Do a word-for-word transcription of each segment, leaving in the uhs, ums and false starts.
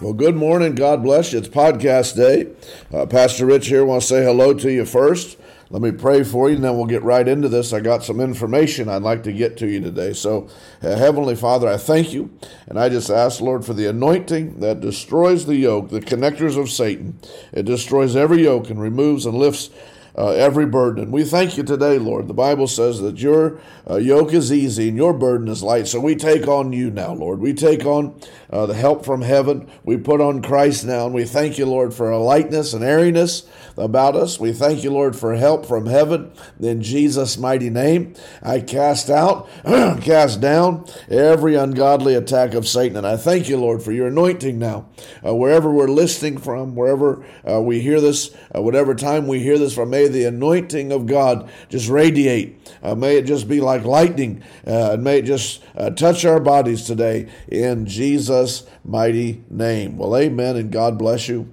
Well, good morning. God bless you. It's podcast day. Uh, Pastor Rich here. I want to say hello to you first. Let me pray for you, and then we'll get right into this. I got some information I'd like to get to you today. So, uh, Heavenly Father, I thank you, and I just ask, Lord, for the anointing that destroys the yoke, the connectors of Satan. It destroys every yoke and removes and lifts Uh, every burden. And we thank you today, Lord. The Bible says that your uh, yoke is easy and your burden is light. So we take on you now, Lord. We take on uh, the help from heaven. We put on Christ now. And we thank you, Lord, for a lightness and airiness about us. We thank you, Lord, for help from heaven. In Jesus' mighty name, I cast out, cast down every ungodly attack of Satan. And I thank you, Lord, for your anointing now. Uh, wherever we're listening from, wherever uh, we hear this, uh, whatever time we hear this from, may the anointing of God just radiate. Uh, may it just be like lightning. Uh, and may it just uh, touch our bodies today in Jesus' mighty name. Well, amen, and God bless you.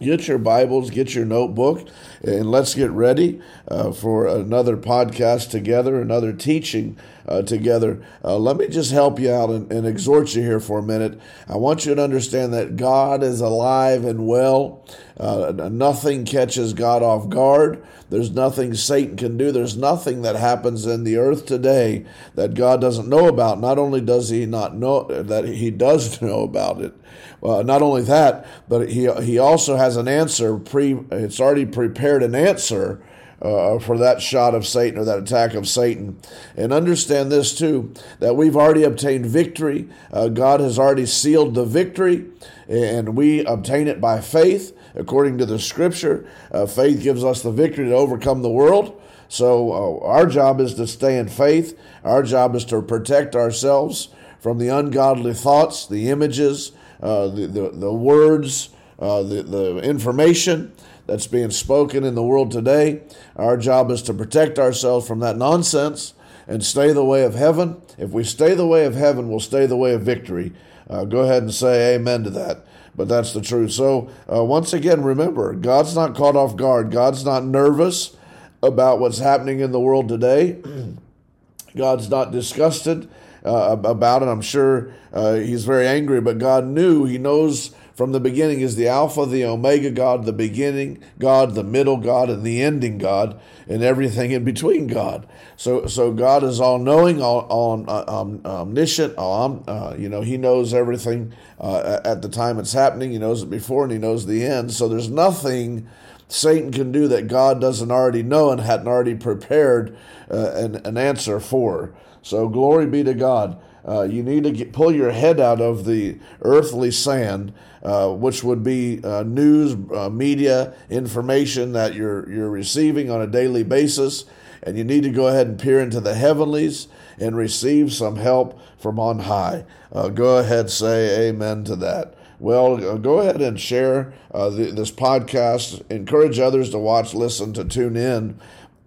Get your Bibles, get your notebook, and let's get ready uh, for another podcast together, another teaching uh, together. Uh, let me just help you out and, and exhort you here for a minute. I want you to understand that God is alive and well. Uh, nothing catches God off guard. There's nothing Satan can do. There's nothing that happens in the earth today that God doesn't know about. Not only does he not know that he does know about it, uh, not only that, but he he also has an answer. Pre, it's already prepared an answer Uh, for that shot of Satan or that attack of Satan. And understand this too, that we've already obtained victory. Uh, God has already sealed the victory, and we obtain it by faith. According to the scripture, uh, faith gives us the victory to overcome the world. So uh, our job is to stay in faith. Our job is to protect ourselves from the ungodly thoughts, the images, uh, the, the, the words, uh, the, the information that's being spoken in the world today. Our job is to protect ourselves from that nonsense and stay the way of heaven. If we stay the way of heaven, we'll stay the way of victory. Uh, go ahead and say amen to that. But that's the truth. So uh, once again, remember, God's not caught off guard. God's not nervous about what's happening in the world today. God's not disgusted uh, about it. I'm sure uh, he's very angry, but God knew, he knows from the beginning is the Alpha, the Omega God, the beginning God, the middle God, and the ending God, and everything in between God. So, so God is all-knowing, all, all um, omniscient. All, uh, you know, He knows everything uh, at the time it's happening. He knows it before, and He knows the end. So there's nothing Satan can do that God doesn't already know and hadn't already prepared uh, an, an answer for. So glory be to God. Uh, you need to get, pull your head out of the earthly sand, uh, which would be uh, news, uh, media, information that you're you're receiving on a daily basis, and you need to go ahead and peer into the heavenlies and receive some help from on high. Uh, go ahead, say amen to that. Well, uh, go ahead and share uh, the, this podcast. Encourage others to watch, listen, to tune in.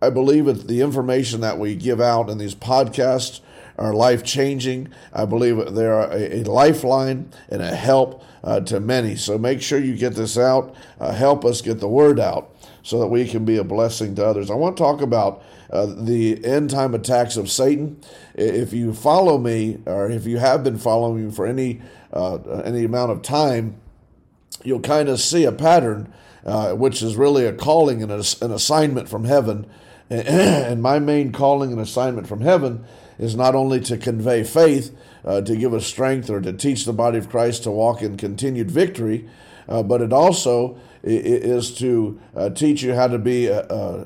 I believe it's the information that we give out in these podcasts are life-changing. I believe they are a, a lifeline and a help uh, to many. So make sure you get this out. Uh, help us get the word out so that we can be a blessing to others. I want to talk about uh, the end-time attacks of Satan. If you follow me, or if you have been following me for any uh, any amount of time, you'll kind of see a pattern, uh, which is really a calling and an assignment from heaven. And my main calling and assignment from heaven is not only to convey faith, uh, to give us strength, or to teach the body of Christ to walk in continued victory, uh, but it also is to uh, teach you how to be a,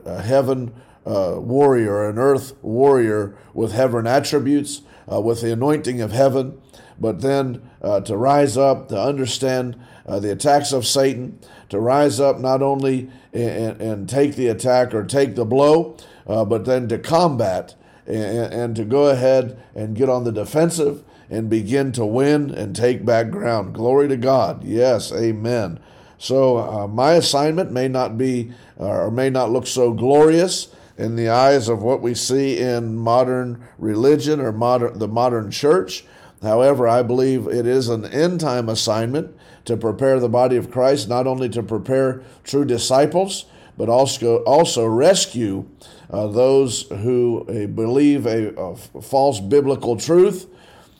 a heaven uh, warrior, an earth warrior with heaven attributes, uh, with the anointing of heaven, but then uh, to rise up, to understand uh, the attacks of Satan, to rise up not only and, and take the attack or take the blow, uh, but then to combat and, and to go ahead and get on the defensive and begin to win and take back ground. Glory to God. Yes, amen. So uh, my assignment may not be uh, or may not look so glorious in the eyes of what we see in modern religion or modern the modern church. However, I believe it is an end-time assignment to prepare the body of Christ, not only to prepare true disciples, but also also rescue uh, those who uh, believe a, a false biblical truth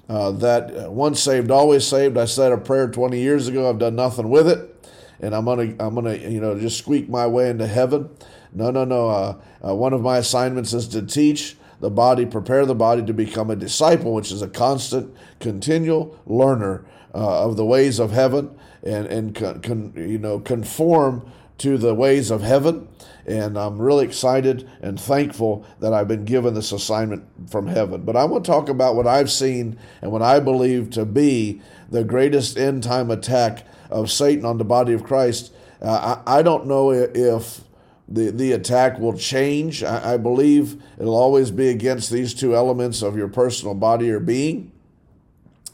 uh, that once saved, always saved. I said a prayer twenty years ago. I've done nothing with it, and I'm gonna I'm gonna you know just squeak my way into heaven. No, no, no. Uh, uh, one of my assignments is to teach the body, prepare the body to become a disciple, which is a constant, continual learner uh, of the ways of heaven, and and con, con, you know conform to the ways of heaven. And I'm really excited and thankful that I've been given this assignment from heaven. But I want to talk about what I've seen and what I believe to be the greatest end time attack of Satan on the body of Christ. Uh, I, I don't know if The, the attack will change. I, I believe it'll always be against these two elements of your personal body or being.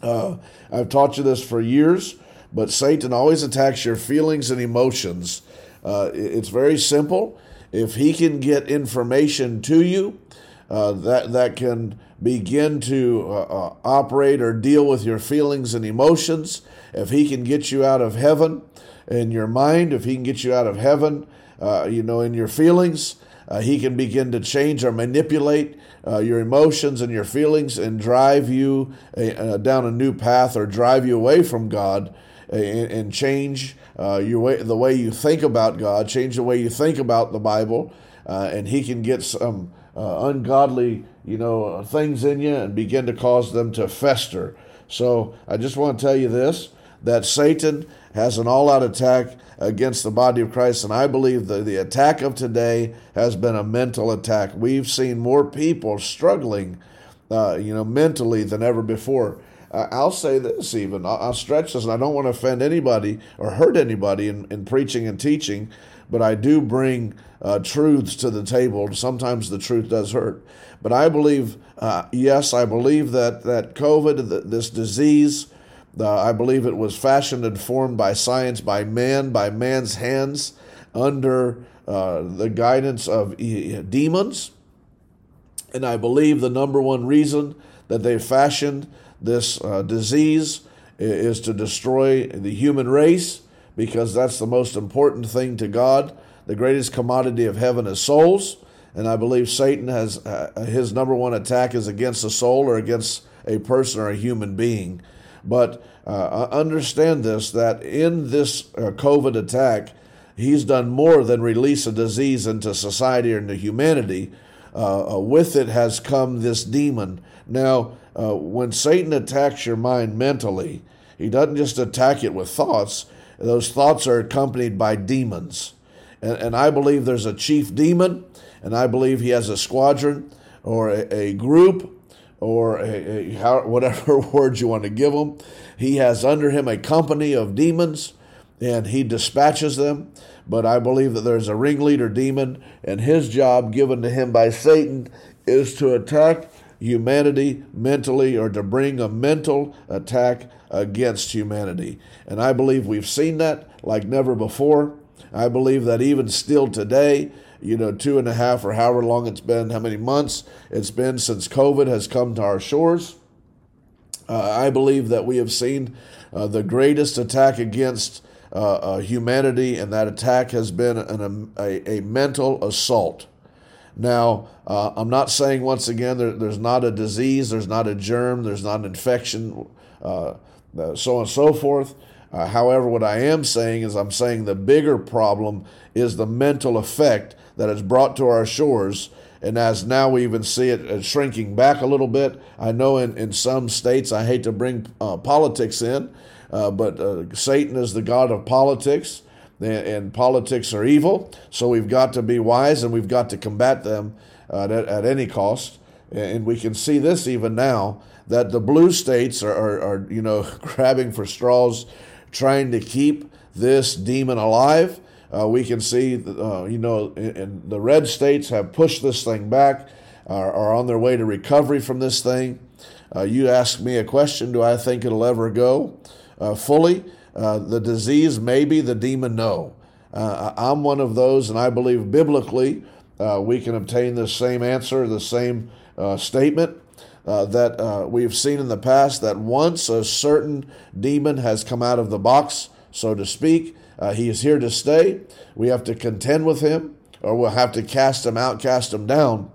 Uh, I've taught you this for years, but Satan always attacks your feelings and emotions. Uh, it, it's very simple. If he can get information to you uh, that, that can begin to uh, uh, operate or deal with your feelings and emotions, if he can get you out of heaven in your mind, if he can get you out of heaven Uh, you know, in your feelings, uh, he can begin to change or manipulate uh, your emotions and your feelings and drive you a, uh, down a new path, or drive you away from God, and, and change uh, your way, the way you think about God, change the way you think about the Bible, uh, and he can get some uh, ungodly, you know, things in you and begin to cause them to fester. So I just want to tell you this, that Satan has an all-out attack against the body of Christ, and I believe that the attack of today has been a mental attack. We've seen more people struggling, uh, you know, mentally than ever before. Uh, I'll say this even, I'll, I'll stretch this, and I don't want to offend anybody or hurt anybody in, in preaching and teaching, but I do bring uh, truths to the table. Sometimes the truth does hurt. But I believe, uh, yes, I believe that, that COVID, that this disease, Uh, I believe it was fashioned and formed by science, by man, by man's hands, under uh, the guidance of e- demons. And I believe the number one reason that they fashioned this uh, disease is to destroy the human race, because that's the most important thing to God. The greatest commodity of heaven is souls. And I believe Satan has uh, his number one attack is against a soul or against a person or a human being. But uh, understand this, that in this uh, COVID attack, he's done more than release a disease into society or into humanity. Uh, uh, with it has come this demon. Now, uh, when Satan attacks your mind mentally, he doesn't just attack it with thoughts. Those thoughts are accompanied by demons. And, and I believe there's a chief demon, and I believe he has a squadron or a, a group, or a, a, how, whatever word you want to give him. He has under him a company of demons, and he dispatches them. But I believe that there's a ringleader demon, and his job given to him by Satan is to attack humanity mentally, or to bring a mental attack against humanity. And I believe we've seen that like never before. I believe that even still today, you know, two and a half or however long it's been, how many months it's been since COVID has come to our shores. Uh, I believe that we have seen uh, the greatest attack against uh, uh, humanity, and that attack has been an, a, a mental assault. Now, uh, I'm not saying, once again, there, there's not a disease, there's not a germ, there's not an infection, uh, so on and so forth. Uh, however, what I am saying is I'm saying the bigger problem is the mental effect that it's brought to our shores. And as now we even see it uh, shrinking back a little bit. I know in, in some states, I hate to bring uh, politics in, uh, but uh, Satan is the god of politics, and, and politics are evil. So we've got to be wise, and we've got to combat them uh, at, at any cost. And we can see this even now, that the blue states are, are, are you know, grabbing for straws, trying to keep this demon alive. Uh, we can see, uh, you know, in, in the red states have pushed this thing back, are, are on their way to recovery from this thing. Uh, you asked me a question, do I think it'll ever go uh, fully? Uh, the disease, maybe, the demon, no. Uh, I'm one of those, and I believe biblically uh, we can obtain the same answer, the same uh, statement. Uh, that uh, we've seen in the past, that once a certain demon has come out of the box, so to speak, Uh, he is here to stay. We have to contend with him, or we'll have to cast him out, cast him down.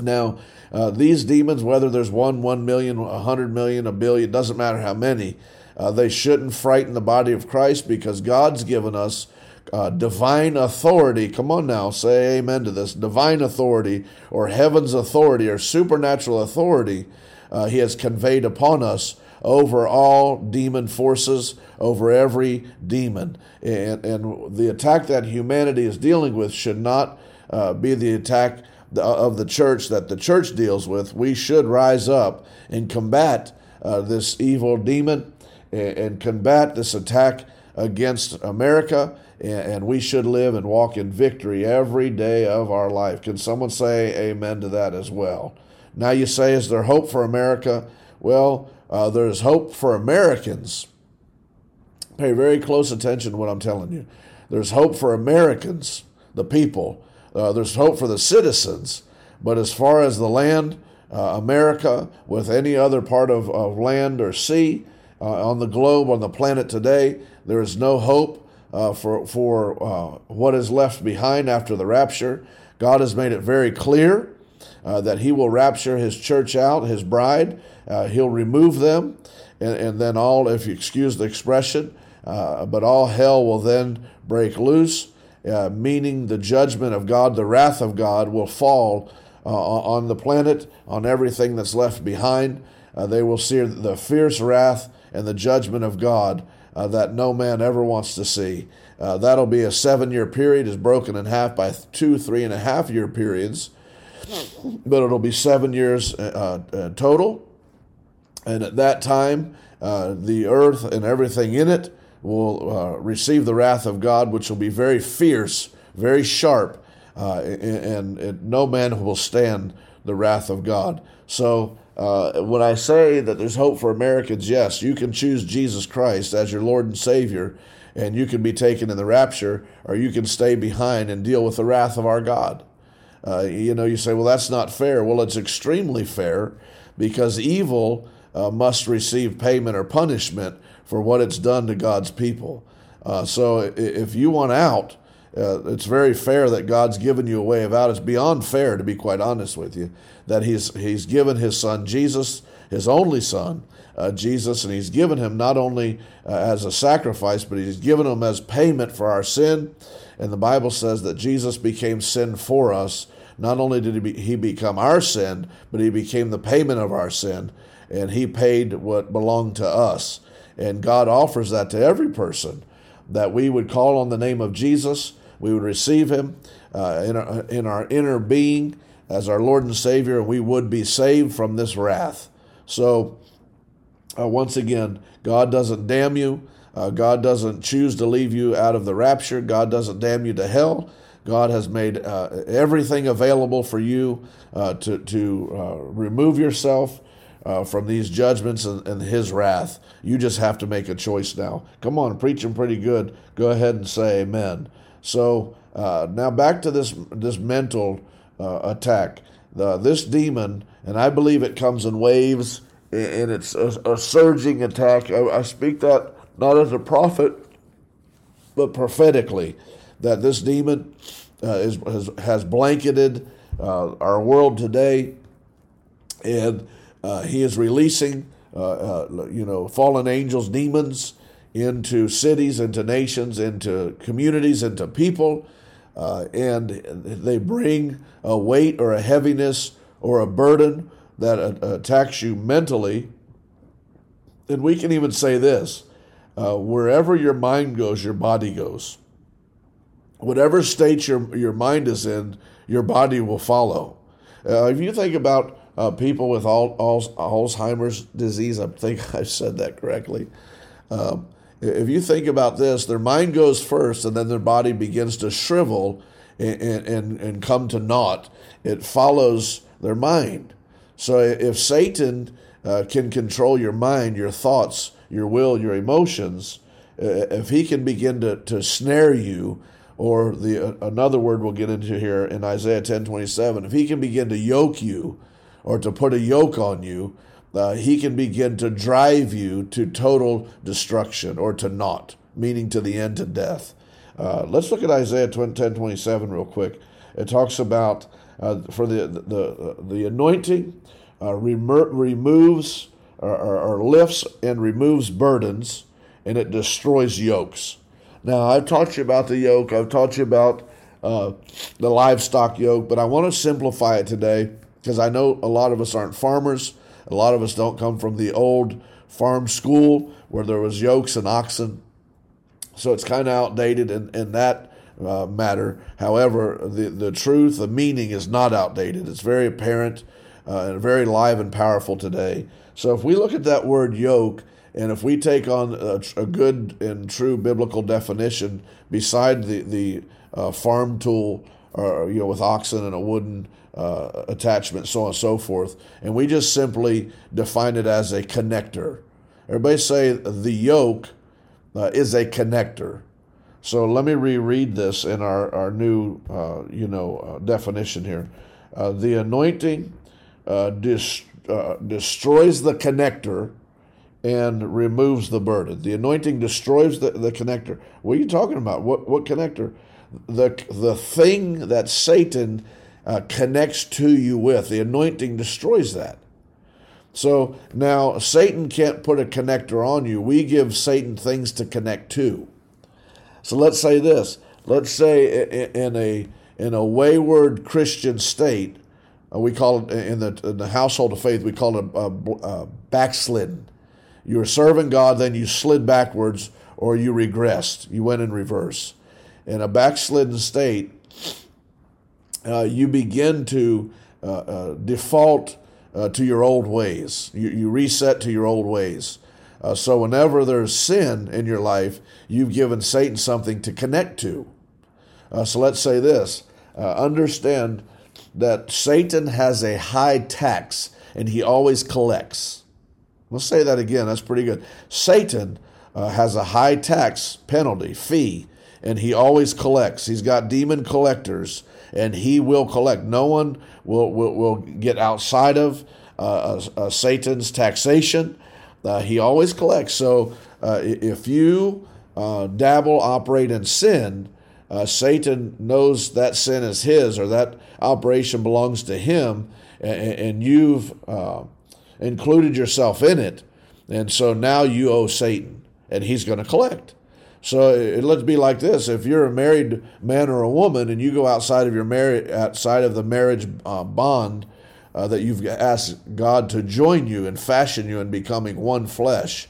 Now, uh, these demons, whether there's one, one million, a hundred million, a billion, doesn't matter how many, uh, they shouldn't frighten the body of Christ, because God's given us uh, divine authority. Come on now, say amen to this. Divine authority, or heaven's authority, or supernatural authority, uh, he has conveyed upon us over all demon forces, over every demon. And, and the attack that humanity is dealing with should not uh, be the attack of the church that the church deals with. We should rise up and combat uh, this evil demon and, and combat this attack against America, and, and we should live and walk in victory every day of our life. Can someone say amen to that as well? Now you say, is there hope for America? Well, uh, there's hope for Americans. Pay very close attention to what I'm telling you. There's hope for Americans, the people. Uh, there's hope for the citizens, but as far as the land, uh, America, with any other part of, of land or sea, uh, on the globe, on the planet today, there is no hope uh, for, for uh, what is left behind after the rapture. God has made it very clear uh, that he will rapture his church out, his bride. Uh, he'll remove them, and, and then all, if you excuse the expression, uh, but all hell will then break loose. Uh, meaning the judgment of God, the wrath of God will fall uh, on the planet, on everything that's left behind. Uh, they will see the fierce wrath and the judgment of God uh, that no man ever wants to see. Uh, that'll be a seven-year period, is broken in half by two, three-and-a-half-year periods, but it'll be seven years uh, uh, total. And at that time, uh, the earth and everything in it will uh, receive the wrath of God, which will be very fierce, very sharp, uh, and, and no man will stand the wrath of God. So uh, when I say that there's hope for Americans, yes, you can choose Jesus Christ as your Lord and Savior, and you can be taken in the rapture, or you can stay behind and deal with the wrath of our God. Uh, you know, you say, well, that's not fair. Well, it's extremely fair, because evil uh, must receive payment or punishment for what it's done to God's people. Uh, so if you want out, uh, it's very fair that God's given you a way of out. It's beyond fair, to be quite honest with you, that he's he's given his son Jesus, his only son, uh, Jesus, and he's given him not only uh, as a sacrifice, but he's given him as payment for our sin. And the Bible says that Jesus became sin for us. Not only did he, be, he become our sin, but he became the payment of our sin, and he paid what belonged to us. And God offers that to every person, that we would call on the name of Jesus, we would receive him uh, in, our, in our inner being as our Lord and Savior, and we would be saved from this wrath. So uh, once again, God doesn't damn you. Uh, God doesn't choose to leave you out of the rapture. God doesn't damn you to hell. God has made uh, everything available for you uh, to, to uh, remove yourself Uh, from these judgments and, and his wrath. You just have to make a choice now. Come on, preaching pretty good. Go ahead and say amen. So uh, now back to this this mental uh, attack. The, this demon, and I believe it comes in waves, and it's a, a surging attack. I, I speak that not as a prophet, but prophetically, that this demon uh, is has, has blanketed uh, our world today, and Uh, he is releasing, uh, uh, you know, fallen angels, demons, into cities, into nations, into communities, into people, uh, and they bring a weight or a heaviness or a burden that uh, attacks you mentally. And we can even say this, uh, wherever your mind goes, your body goes. Whatever state your, your mind is in, your body will follow. Uh, if you think about Uh, people with all, all, Alzheimer's disease, I think I said that correctly. Um, if you think about this, their mind goes first, and then their body begins to shrivel and, and, and come to naught. It follows their mind. So if Satan uh, can control your mind, your thoughts, your will, your emotions, uh, if he can begin to, to snare you, or the uh, another word we'll get into here in Isaiah ten twenty-seven, if he can begin to yoke you, or to put a yoke on you, uh, he can begin to drive you to total destruction or to naught. meaning to the end, to death. Uh, let's look at Isaiah ten twenty-seven real quick. It talks about uh, for the the the anointing uh, removes or, or, or lifts and removes burdens, and it destroys yokes. Now, I've taught you about the yoke. I've taught you about uh, the livestock yoke, but I want to simplify it today because I know a lot of us aren't farmers. A lot of us don't come from the old farm school where there was yokes and oxen. So it's kind of outdated in, in that uh, matter. However, the, the truth, the meaning is not outdated. It's very apparent uh, and very live and powerful today. So if we look at that word yoke, and if we take on a, a good and true biblical definition beside the, the uh, farm tool, or you know, with oxen and a wooden uh, attachment, so on and so forth, and we just simply define it as a connector. Everybody say the yoke Uh, is a connector. So let me reread this in our, our new, uh, you know, uh, definition here. Uh, the anointing uh, dis- uh, destroys the connector and removes the burden. The anointing destroys the, the connector. What are you talking about? What what connector? The, the thing that Satan uh, connects to you with. The anointing destroys that. So now Satan can't put a connector on you. We give Satan things to connect to. So let's say this. Let's say in a in a wayward Christian state, we call it in the in the household of faith, we call it a, a, a backslidden. You were serving God, then you slid backwards, or you regressed. You went in reverse. In a backslidden state, uh, you begin to uh, uh, default Uh, to your old ways. You, you reset to your old ways. Uh, so whenever there's sin in your life, you've given Satan something to connect to. Uh, so let's say this. Uh, understand that Satan has a high tax, and he always collects. Let's say that again. That's pretty good. Satan uh, has a high tax penalty, fee, and he always collects. He's got demon collectors, and he will collect. No one will will, will get outside of uh, uh, Satan's taxation. Uh, he always collects. So uh, if you uh, dabble, operate in sin, uh, Satan knows that sin is his, or that operation belongs to him, and, and you've uh, included yourself in it. And so now you owe Satan, and he's going to collect. So it, let's be like this. If you're a married man or a woman and you go outside of your marriage, outside of the marriage uh, bond uh, that you've asked God to join you and fashion you in becoming one flesh,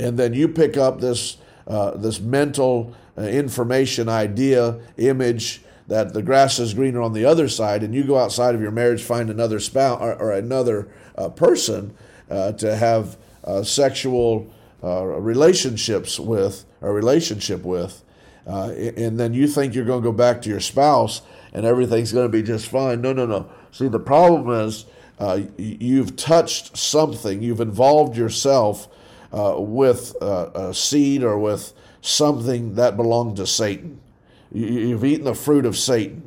and then you pick up this uh, this mental uh, information, idea, image that the grass is greener on the other side, and you go outside of your marriage, find another spouse or, or another uh, person uh, to have uh, sexual Uh, relationships with, a relationship with, uh, and then you think you're going to go back to your spouse and everything's going to be just fine. No, no, no. See, the problem is uh, you've touched something. You've involved yourself uh, with uh, a seed or with something that belonged to Satan. You've eaten the fruit of Satan.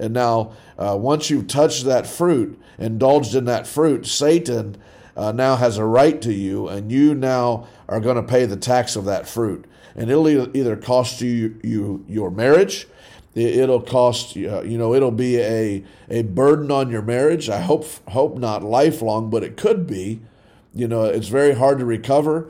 And now uh, once you've touched that fruit, indulged in that fruit, Satan Uh, now has a right to you, and you now are going to pay the tax of that fruit. And it'll either cost you, you your marriage, it'll cost, uh, you know, it'll be a, a burden on your marriage. I hope hope not lifelong, but it could be. You know, it's very hard to recover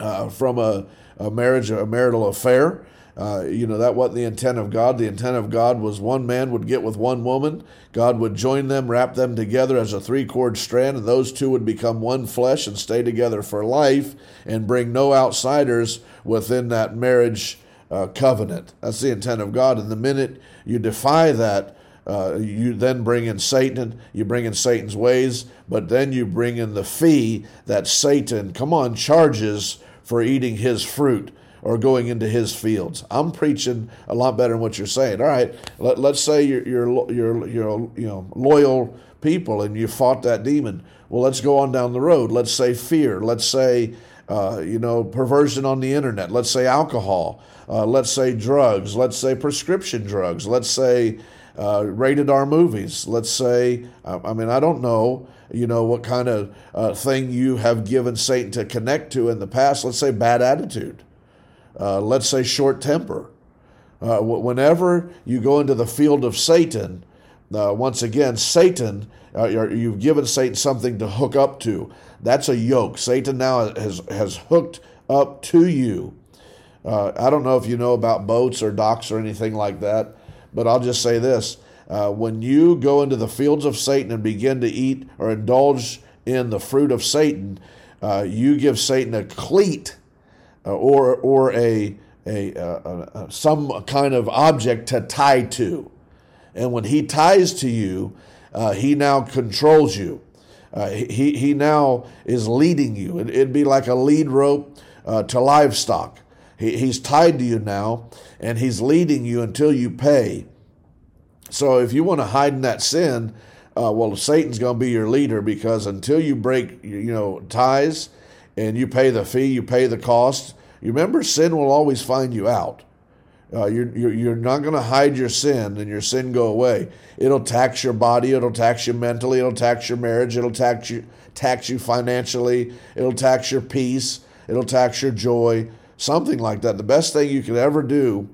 uh, from a, a marriage, a marital affair. Uh, you know, that wasn't the intent of God. The intent of God was one man would get with one woman. God would join them, wrap them together as a three-chord strand, and those two would become one flesh and stay together for life and bring no outsiders within that marriage uh, covenant. That's the intent of God. And the minute you defy that, uh, you then bring in Satan. You bring in Satan's ways, but then you bring in the fee that Satan, come on, charges for eating his fruit or going into his fields. I'm preaching a lot better than what you're saying. All right, let, let's say you're, you're, you're, you're you know, loyal people and you fought that demon. Well, let's go on down the road. Let's say fear. Let's say, uh, you know, perversion on the internet. Let's say alcohol. Uh, let's say drugs. Let's say prescription drugs. Let's say uh, rated R movies. Let's say, I mean, I don't know, you know, what kind of uh, thing you have given Satan to connect to in the past. Let's say bad attitude. uh, let's say, short temper. Uh, whenever you go into the field of Satan, uh, once again, Satan, uh, you've given Satan something to hook up to. That's a yoke. Satan now has, has hooked up to you. Uh, I don't know if you know about boats or docks or anything like that, but I'll just say this. Uh, when you go into the fields of Satan and begin to eat or indulge in the fruit of Satan, uh, you give Satan a cleat uh, or or a a, a a some kind of object to tie to, and when he ties to you, uh, he now controls you. Uh, he he now is leading you. It, it'd be like a lead rope uh, to livestock. He, he's tied to you now, and he's leading you until you pay. So if you want to hide in that sin, uh, well, Satan's going to be your leader, because until you break, you know, ties and you pay the fee, you pay the cost. You remember, sin will always find you out. Uh, you're, you're, you're not going to hide your sin and your sin go away. It'll tax your body. It'll tax you mentally. It'll tax your marriage. It'll tax you, tax you financially. It'll tax your peace. It'll tax your joy, something like that. The best thing you could ever do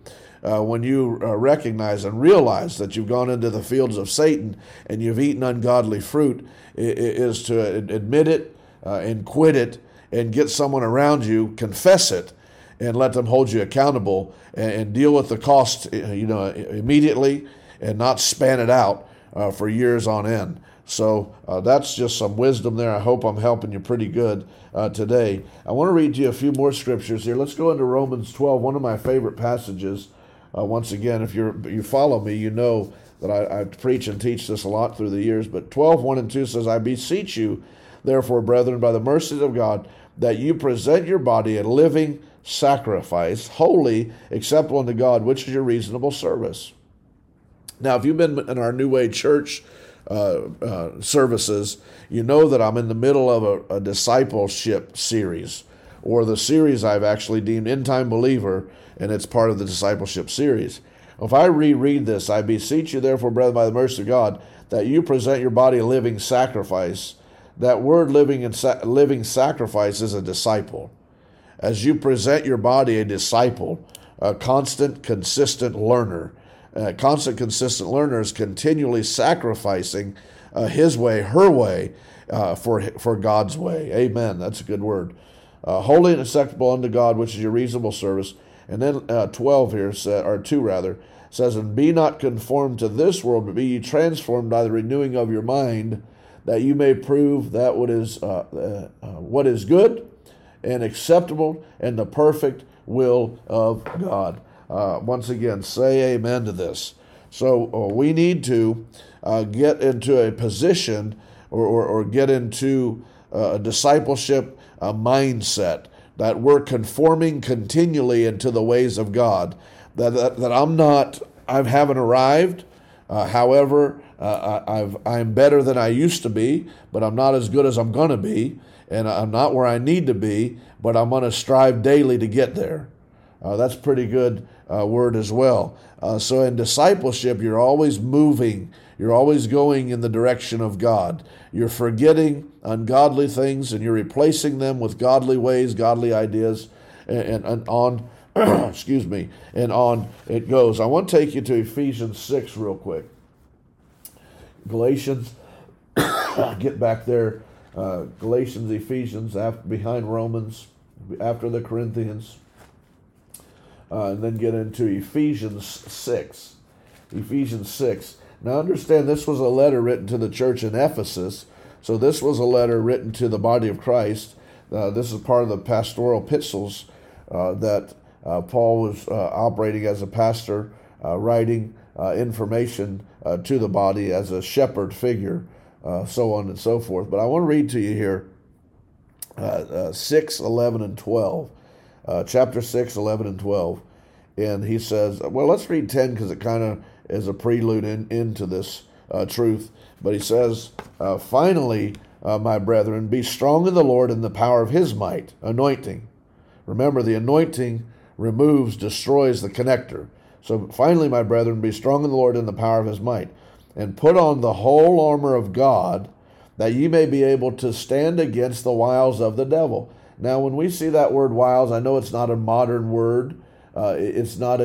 Uh, when you uh, recognize and realize that you've gone into the fields of Satan and you've eaten ungodly fruit, is to admit it uh, and quit it and get someone around you, confess it, and let them hold you accountable and, and deal with the cost, you know, immediately, and not span it out uh, for years on end. So uh, that's just some wisdom there. I hope I'm helping you pretty good uh, today. I want to read you a few more scriptures here. Let's go into Romans twelve, one of my favorite passages. Uh, once again, if you you follow me, you know that I, I preach and teach this a lot through the years. But twelve, one and two says, I beseech you, therefore, brethren, by the mercies of God, that you present your body a living sacrifice, holy, acceptable unto God, which is your reasonable service. Now, if you've been in our New Way Church uh, uh, services, you know that I'm in the middle of a, a discipleship series, or the series I've actually deemed End Time Believer, and it's part of the discipleship series. If I reread this, I beseech you, therefore, brethren, by the mercy of God, that you present your body a living sacrifice. That word living and sa- living sacrifice is a disciple. As you present your body a disciple, a constant, consistent learner. A constant, consistent learner is continually sacrificing uh, his way, her way, uh, for, for God's way. Amen. That's a good word. Uh, holy and acceptable unto God, which is your reasonable service. And then uh, twelve here, or two rather, says, and be not conformed to this world, but be ye transformed by the renewing of your mind, that you may prove that what is uh, uh, what is good and acceptable and the perfect will of God. Uh, once again, say amen to this. So uh, we need to uh, get into a position or, or, or get into a discipleship a mindset, that we're conforming continually into the ways of God, that that, that I'm not, I haven't arrived, uh, however, uh, I, I've, I'm better than I used to be, but I'm not as good as I'm going to be, and I'm not where I need to be, but I'm going to strive daily to get there. Uh, that's pretty good uh, word as well. Uh, so in discipleship, you're always moving. You're always going in the direction of God. You're forgetting ungodly things and you're replacing them with godly ways, godly ideas, and, and on, excuse me, and on it goes. I want to take you to Ephesians six real quick. Galatians, get back there. Uh, Galatians, Ephesians, after, behind Romans, after the Corinthians. Uh, and then get into Ephesians six. Ephesians six. Now understand, this was a letter written to the church in Ephesus. So this was a letter written to the body of Christ. Uh, this is part of the pastoral epistles uh, that uh, Paul was uh, operating as a pastor, uh, writing uh, information uh, to the body as a shepherd figure, uh, so on and so forth. But I want to read to you here uh, uh, six, eleven, and twelve. Uh, chapter six, eleven, and twelve. And he says, well, let's read ten because it kind of is a prelude in, into this uh, truth. But he says, uh, finally, uh, my brethren, be strong in the Lord and the power of his might, anointing. Remember, the anointing removes, destroys the connector. So finally, my brethren, be strong in the Lord and the power of his might, and put on the whole armor of God, that ye may be able to stand against the wiles of the devil. Now, when we see that word wiles, I know it's not a modern word. Uh, it's not a,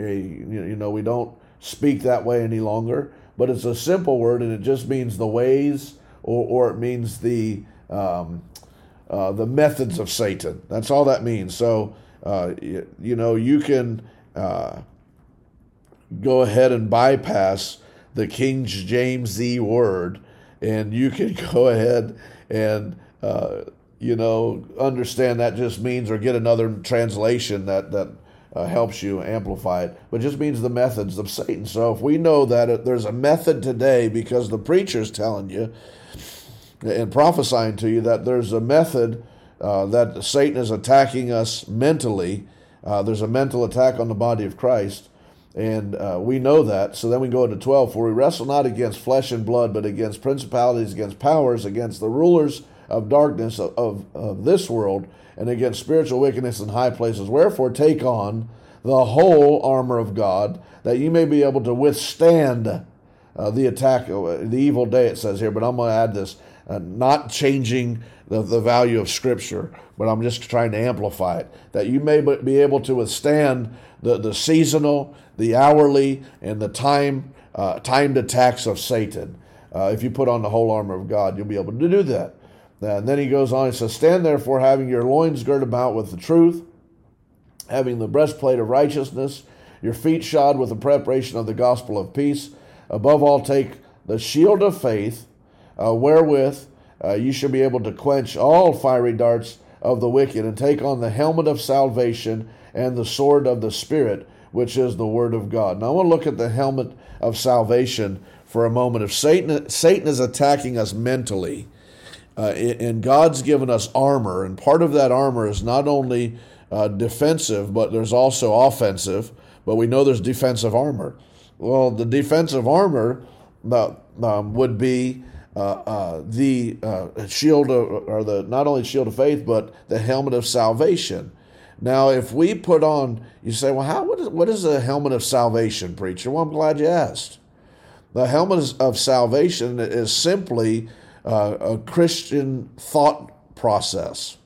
a, a, you know, we don't speak that way any longer, but it's a simple word, and it just means the ways, or, or it means the um, uh, the methods of Satan. That's all that means. So, uh, you, you know, you can uh, go ahead and bypass the King James-y word, and you can go ahead and uh, you know, understand that just means, or get another translation that that uh, helps you amplify it. But it just means the methods of Satan. So if we know that there's a method today, because the preacher's telling you and prophesying to you that there's a method uh, that Satan is attacking us mentally. Uh, there's a mental attack on the body of Christ. And uh, we know that, so then we go into twelve, for we wrestle not against flesh and blood, but against principalities, against powers, against the rulers of darkness of, of, of this world, and against spiritual wickedness in high places. Wherefore take on the whole armor of God, that you may be able to withstand uh, the attack, uh, the evil day, it says here. But I'm going to add this, uh, not changing the, the value of Scripture, but I'm just trying to amplify it, that you may be able to withstand the, the seasonal, the hourly, and the time uh, timed attacks of Satan. Uh, if you put on the whole armor of God, you'll be able to do that. And then he goes on, he says, stand therefore, having your loins girt about with the truth, having the breastplate of righteousness, your feet shod with the preparation of the gospel of peace. Above all, take the shield of faith, uh, wherewith uh, you shall be able to quench all fiery darts of the wicked, and take on the helmet of salvation and the sword of the Spirit, which is the word of God. Now I want to look at the helmet of salvation for a moment. If Satan, Satan is attacking us mentally, uh, and God's given us armor, and part of that armor is not only uh, defensive, but there's also offensive, but we know there's defensive armor. Well, the defensive armor uh, um, would be uh, uh, the uh, shield, of, or the not only shield of faith, but the helmet of salvation. Now, if we put on, you say, well, how what is, what is the helmet of salvation, preacher? Well, I'm glad you asked. The helmet of salvation is simply uh, a Christian thought process.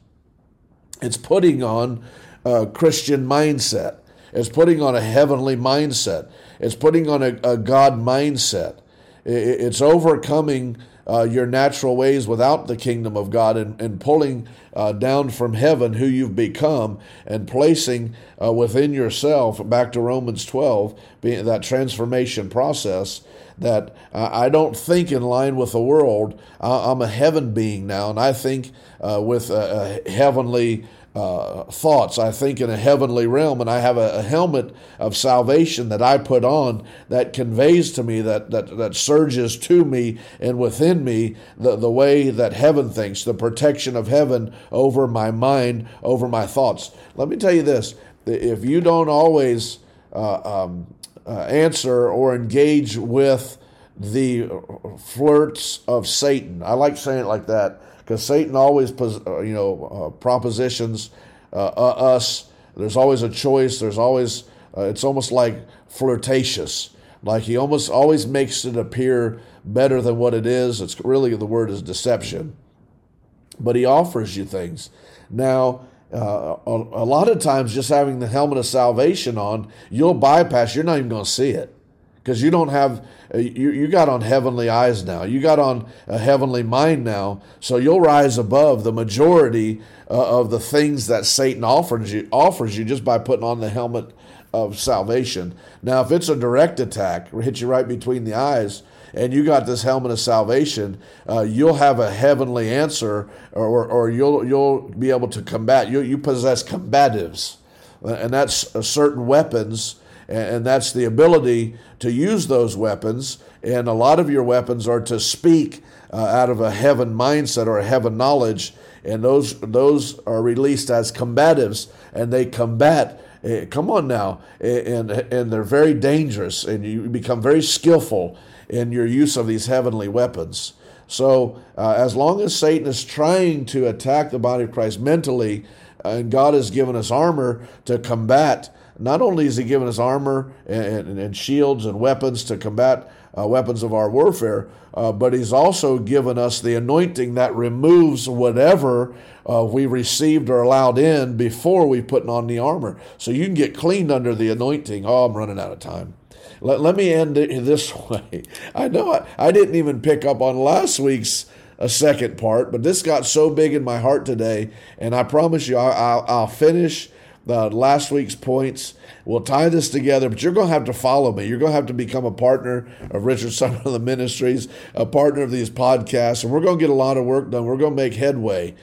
It's putting on a Christian mindset. It's putting on a heavenly mindset. It's putting on a, a God mindset. It's overcoming Uh, your natural ways without the kingdom of God, and, and pulling uh, down from heaven who you've become, and placing uh, within yourself, back to Romans twelve, being that transformation process, that uh, I don't think in line with the world. I, I'm a heaven being now, and I think uh, with a, a heavenly uh, thoughts. I think in a heavenly realm, and I have a, a helmet of salvation that I put on that conveys to me, that that, that surges to me and within me the, the way that heaven thinks, the protection of heaven over my mind, over my thoughts. Let me tell you this, if you don't always uh, um, uh, answer or engage with the flirts of Satan, I like saying it like that, because Satan always, you know, uh, propositions uh, uh, us. There's always a choice. There's always, uh, it's almost like flirtatious. Like he almost always makes it appear better than what it is. It's really, the word is deception. But he offers you things. Now, uh, a, a lot of times just having the helmet of salvation on, you'll bypass, you're not even going to see it. Because you don't have, you, you got on heavenly eyes now. You got on a heavenly mind now. So you'll rise above the majority uh, of the things that Satan offers you, offers you just by putting on the helmet of salvation. Now, if it's a direct attack, hit you right between the eyes, and you got this helmet of salvation, uh, you'll have a heavenly answer, or, or you'll you'll be able to combat. You you possess combatives, and that's a certain weapons. And that's the ability to use those weapons. And a lot of your weapons are to speak uh, out of a heaven mindset or a heaven knowledge. And those those are released as combatives, and they combat. Uh, come on now. And, and they're very dangerous, and you become very skillful in your use of these heavenly weapons. So uh, as long as Satan is trying to attack the body of Christ mentally, uh, and God has given us armor to combat. Not only is he giving us armor and, and, and shields and weapons to combat uh, weapons of our warfare, uh, but he's also given us the anointing that removes whatever uh, we received or allowed in before we put on the armor. So you can get cleaned under the anointing. Oh, I'm running out of time. Let, let me end it this way. I know I, I didn't even pick up on last week's a second part, but this got so big in my heart today, and I promise you I, I'll, I'll finish the last week's points. We'll tie this together, but you're going to have to follow me. You're going to have to become a partner of Richard Summerlin Ministries, a partner of these podcasts, and we're going to get a lot of work done. We're going to make headway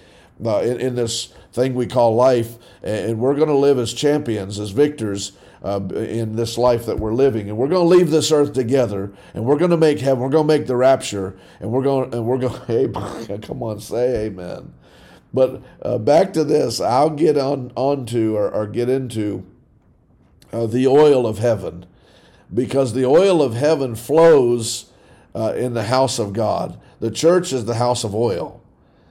uh, in, in this thing we call life, and we're going to live as champions, as victors, Uh, in this life that we're living, and we're going to leave this earth together, and we're going to make heaven. We're going to make the rapture, and we're going and we're going. Hey, come on, say amen. But uh, back to this, I'll get on onto or, or get into uh, the oil of heaven, because the oil of heaven flows uh, in the house of God. The church is the house of oil.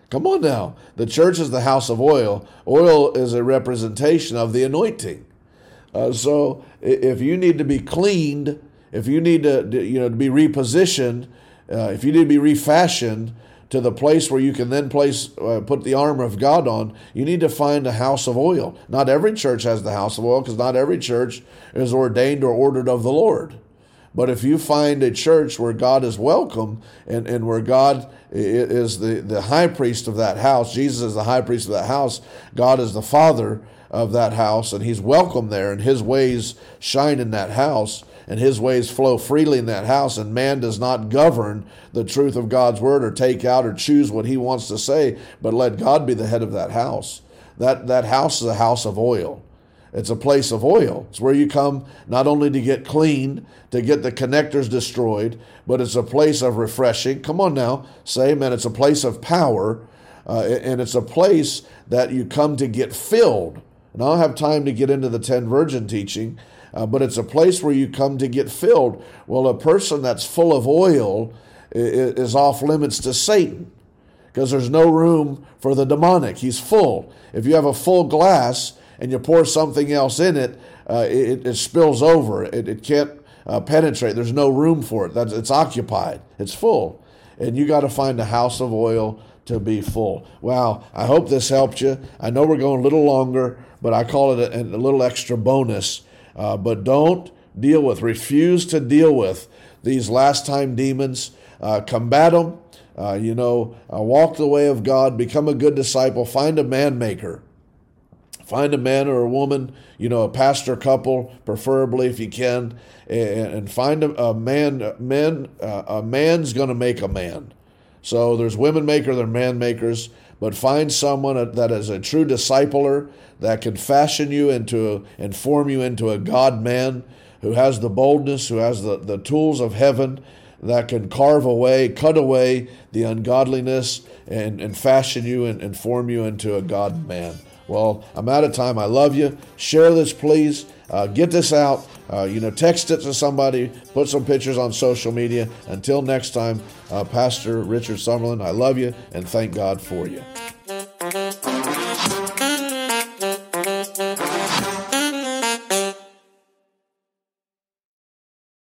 Come on now, the church is the house of oil. Oil is a representation of the anointing. Uh, so if you need to be cleaned, if you need to, you know, to be repositioned, uh, if you need to be refashioned to the place where you can then place uh, put the armor of God on, you need to find a house of oil. Not every church has the house of oil, because not every church is ordained or ordered of the Lord. But if you find a church where God is welcome and, and where God is the, the high priest of that house, Jesus is the high priest of that house, God is the Father of that house, and he's welcome there, and his ways shine in that house, and his ways flow freely in that house, and man does not govern the truth of God's word or take out or choose what he wants to say, but let God be the head of that house. That that house is a house of oil. It's a place of oil. It's where you come not only to get clean, to get the connectors destroyed, but it's a place of refreshing. Come on now, say amen. It's a place of power, uh, and it's a place that you come to get filled. And I don't have time to get into the ten virgin teaching, uh, but it's a place where you come to get filled. Well, a person that's full of oil is, is off limits to Satan, because there's no room for the demonic. He's full. If you have a full glass and you pour something else in it, uh, it, it spills over. It, it can't uh, penetrate. There's no room for it. That's, it's occupied. It's full. And you got to find a house of oil to be full. Wow, I hope this helped you. I know we're going a little longer, but I call it a, a little extra bonus. Uh, but don't deal with, refuse to deal with these last time demons. Uh, combat them, uh, you know, uh, walk the way of God, become a good disciple, find a man maker. Find a man or a woman, you know, a pastor couple, preferably if you can, and, and find a, a man, men, uh, a man's going to make a man. So there's women maker, there are man makers, but find someone that is a true discipler that can fashion you into a, and form you into a God man who has the boldness, who has the, the tools of heaven that can carve away, cut away the ungodliness and, and fashion you and, and form you into a God man. Well, I'm out of time. I love you. Share this, please. Uh, get this out. Uh, you know, text it to somebody. Put some pictures on social media. Until next time, uh, Pastor Richard Summerlin, I love you and thank God for you.